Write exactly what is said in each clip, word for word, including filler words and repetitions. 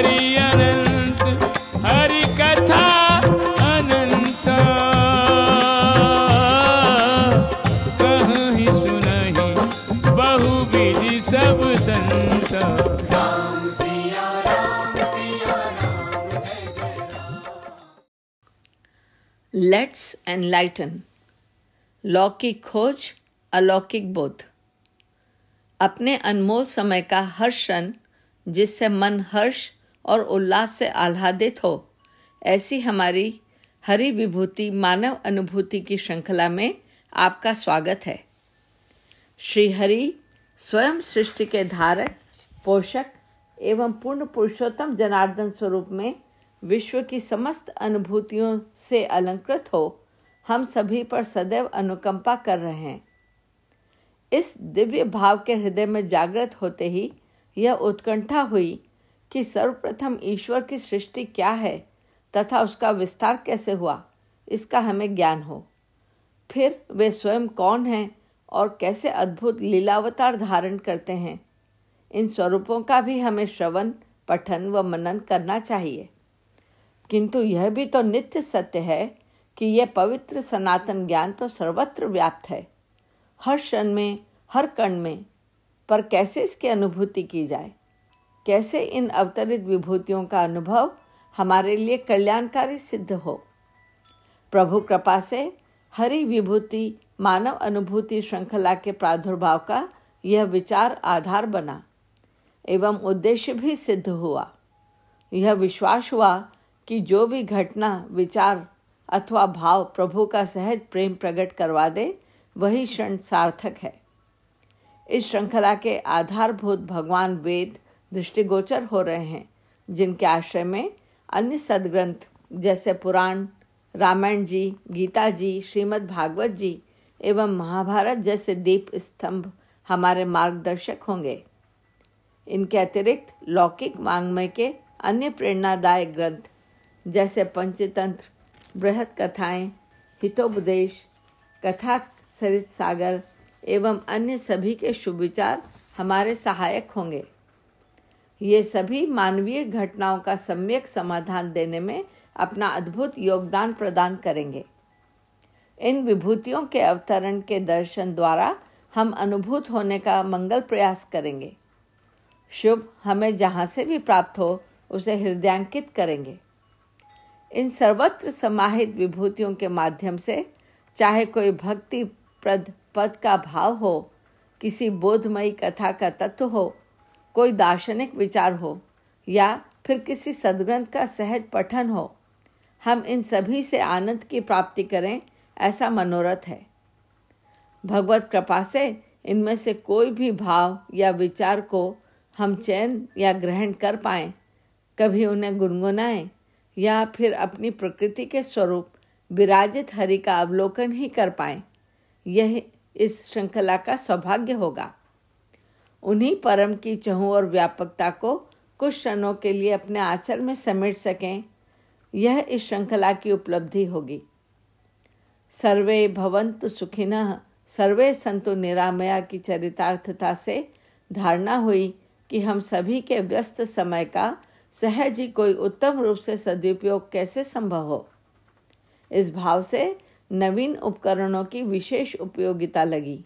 हरि अनंत हरि कथा अनंत कहहि सुनहि बहु विधि सब संत। राम सिया राम सिया राम जय जय राम। Let's enlighten. लौकिक खोज, अलौकिक बोध। अपने अनमोल समय का हर क्षण जिससे मन हर्ष और उल्लास से आह्लादित हो, ऐसी हमारी हरि विभूति मानव अनुभूति की श्रृंखला में आपका स्वागत है। श्री हरि स्वयं सृष्टि के धारक, पोषक एवं पूर्ण पुरुषोत्तम जनार्दन स्वरूप में विश्व की समस्त अनुभूतियों से अलंकृत हो हम सभी पर सदैव अनुकंपा कर रहे हैं। इस दिव्य भाव के हृदय में जागृत होते ही यह उत्कंठा हुई कि सर्वप्रथम ईश्वर की सृष्टि क्या है तथा उसका विस्तार कैसे हुआ, इसका हमें ज्ञान हो। फिर वे स्वयं कौन हैं और कैसे अद्भुत लीलावतार धारण करते हैं, इन स्वरूपों का भी हमें श्रवण, पठन व मनन करना चाहिए। किंतु यह भी तो नित्य सत्य है कि यह पवित्र सनातन ज्ञान तो सर्वत्र व्याप्त है, हर क्षण में, हर कण में, पर कैसे इसकी अनुभूति की जाए, कैसे इन अवतरित विभूतियों का अनुभव हमारे लिए कल्याणकारी सिद्ध हो। प्रभु कृपा से हरि विभूति मानव अनुभूति श्रृंखला के प्रादुर्भाव का यह विचार आधार बना एवं उद्देश्य भी सिद्ध हुआ। यह विश्वास हुआ कि जो भी घटना, विचार अथवा भाव प्रभु का सहज प्रेम प्रकट करवा दे वही क्षण सार्थक है। इस श्रृंखला के आधारभूत भगवान वेद दृष्टिगोचर हो रहे हैं, जिनके आश्रय में अन्य सदग्रंथ जैसे पुराण, रामायण जी, गीता जी, श्रीमद् भागवत जी एवं महाभारत जैसे दीप स्तंभ हमारे मार्गदर्शक होंगे। इनके अतिरिक्त लौकिक वाङ्मय के अन्य प्रेरणादायी ग्रंथ जैसे पंचतंत्र, बृहत् कथाएँ, हितोपदेश, कथा सरित सागर एवं अन्य सभी के शुभ विचार हमारे सहायक होंगे। ये सभी मानवीय घटनाओं का सम्यक समाधान देने में अपना अद्भुत योगदान प्रदान करेंगे। इन विभूतियों के अवतरण के दर्शन द्वारा हम अनुभूत होने का मंगल प्रयास करेंगे। शुभ हमें जहाँ से भी प्राप्त हो उसे हृदयांकित करेंगे। इन सर्वत्र समाहित विभूतियों के माध्यम से चाहे कोई भक्ति प्रद पद का भाव हो, किसी बोधमयी कथा का तत्व हो, कोई दार्शनिक विचार हो या फिर किसी सद्ग्रंथ का सहज पठन हो, हम इन सभी से आनंद की प्राप्ति करें, ऐसा मनोरथ है। भगवत कृपा से इनमें से कोई भी भाव या विचार को हम चयन या ग्रहण कर पाएं, कभी उन्हें गुनगुनाएं या फिर अपनी प्रकृति के स्वरूप विराजित हरि का अवलोकन ही कर पाएं, यह इस श्रृंखला का सौभाग्य होगा। उन्हीं परम की चहु और व्यापकता को कुछ क्षणों के लिए अपने आंचल में समेट सकें, यह इस श्रृंखला की उपलब्धि होगी। सर्वे भवन्तु सुखिनः सर्वे संतु निरामया की चरितार्थता से धारणा हुई कि हम सभी के व्यस्त समय का सहज ही कोई उत्तम रूप से सदुपयोग कैसे संभव हो। इस भाव से नवीन उपकरणों की विशेष उपयोगिता लगी।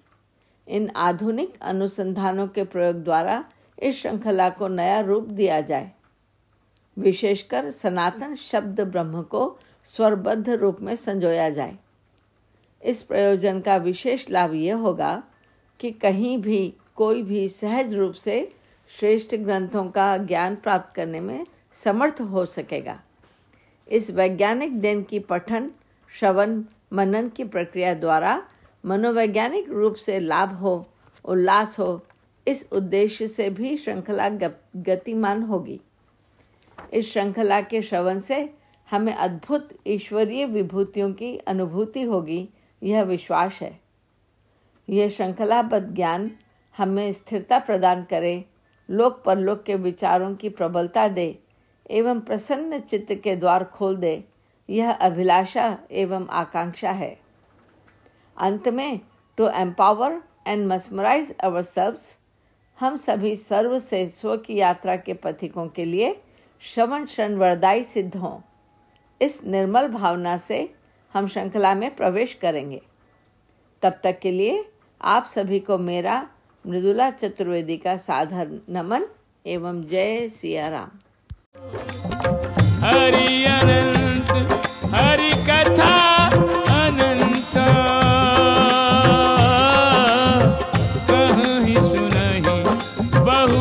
इन आधुनिक अनुसंधानों के प्रयोग द्वारा इस श्रृंखला को नया रूप दिया जाए, विशेषकर सनातन शब्द ब्रह्म को स्वरबद्ध रूप में संजोया जाए। इस प्रयोजन का विशेष लाभ यह होगा कि कहीं भी कोई भी सहज रूप से श्रेष्ठ ग्रंथों का ज्ञान प्राप्त करने में समर्थ हो सकेगा। इस वैज्ञानिक देन की पठन, श्रवण, मनन की प्रक्रिया द्वारा मनोवैज्ञानिक रूप से लाभ हो, उल्लास हो, इस उद्देश्य से भी श्रृंखला गतिमान होगी। इस श्रृंखला के श्रवण से हमें अद्भुत ईश्वरीय विभूतियों की अनुभूति होगी, यह विश्वास है। यह श्रृंखलाबद्ध ज्ञान हमें स्थिरता प्रदान करे, लोक परलोक के विचारों की प्रबलता दे एवं प्रसन्न चित्त के द्वार खोल दे, यह अभिलाषा एवं आकांक्षा है। अंत में, to empower and mesmerize ourselves, हम सभी सर्व से स्व की यात्रा के पथिकों के लिए श्रवण क्षण वरदायी सिद्ध हों। इस निर्मल भावना से हम श्रृंखला में प्रवेश करेंगे। तब तक के लिए आप सभी को मेरा मृदुला चतुर्वेदी का साधारण नमन एवं जय सिया राम। हरि अनंत हरि कथा अनंत कहहि सुनहि बहु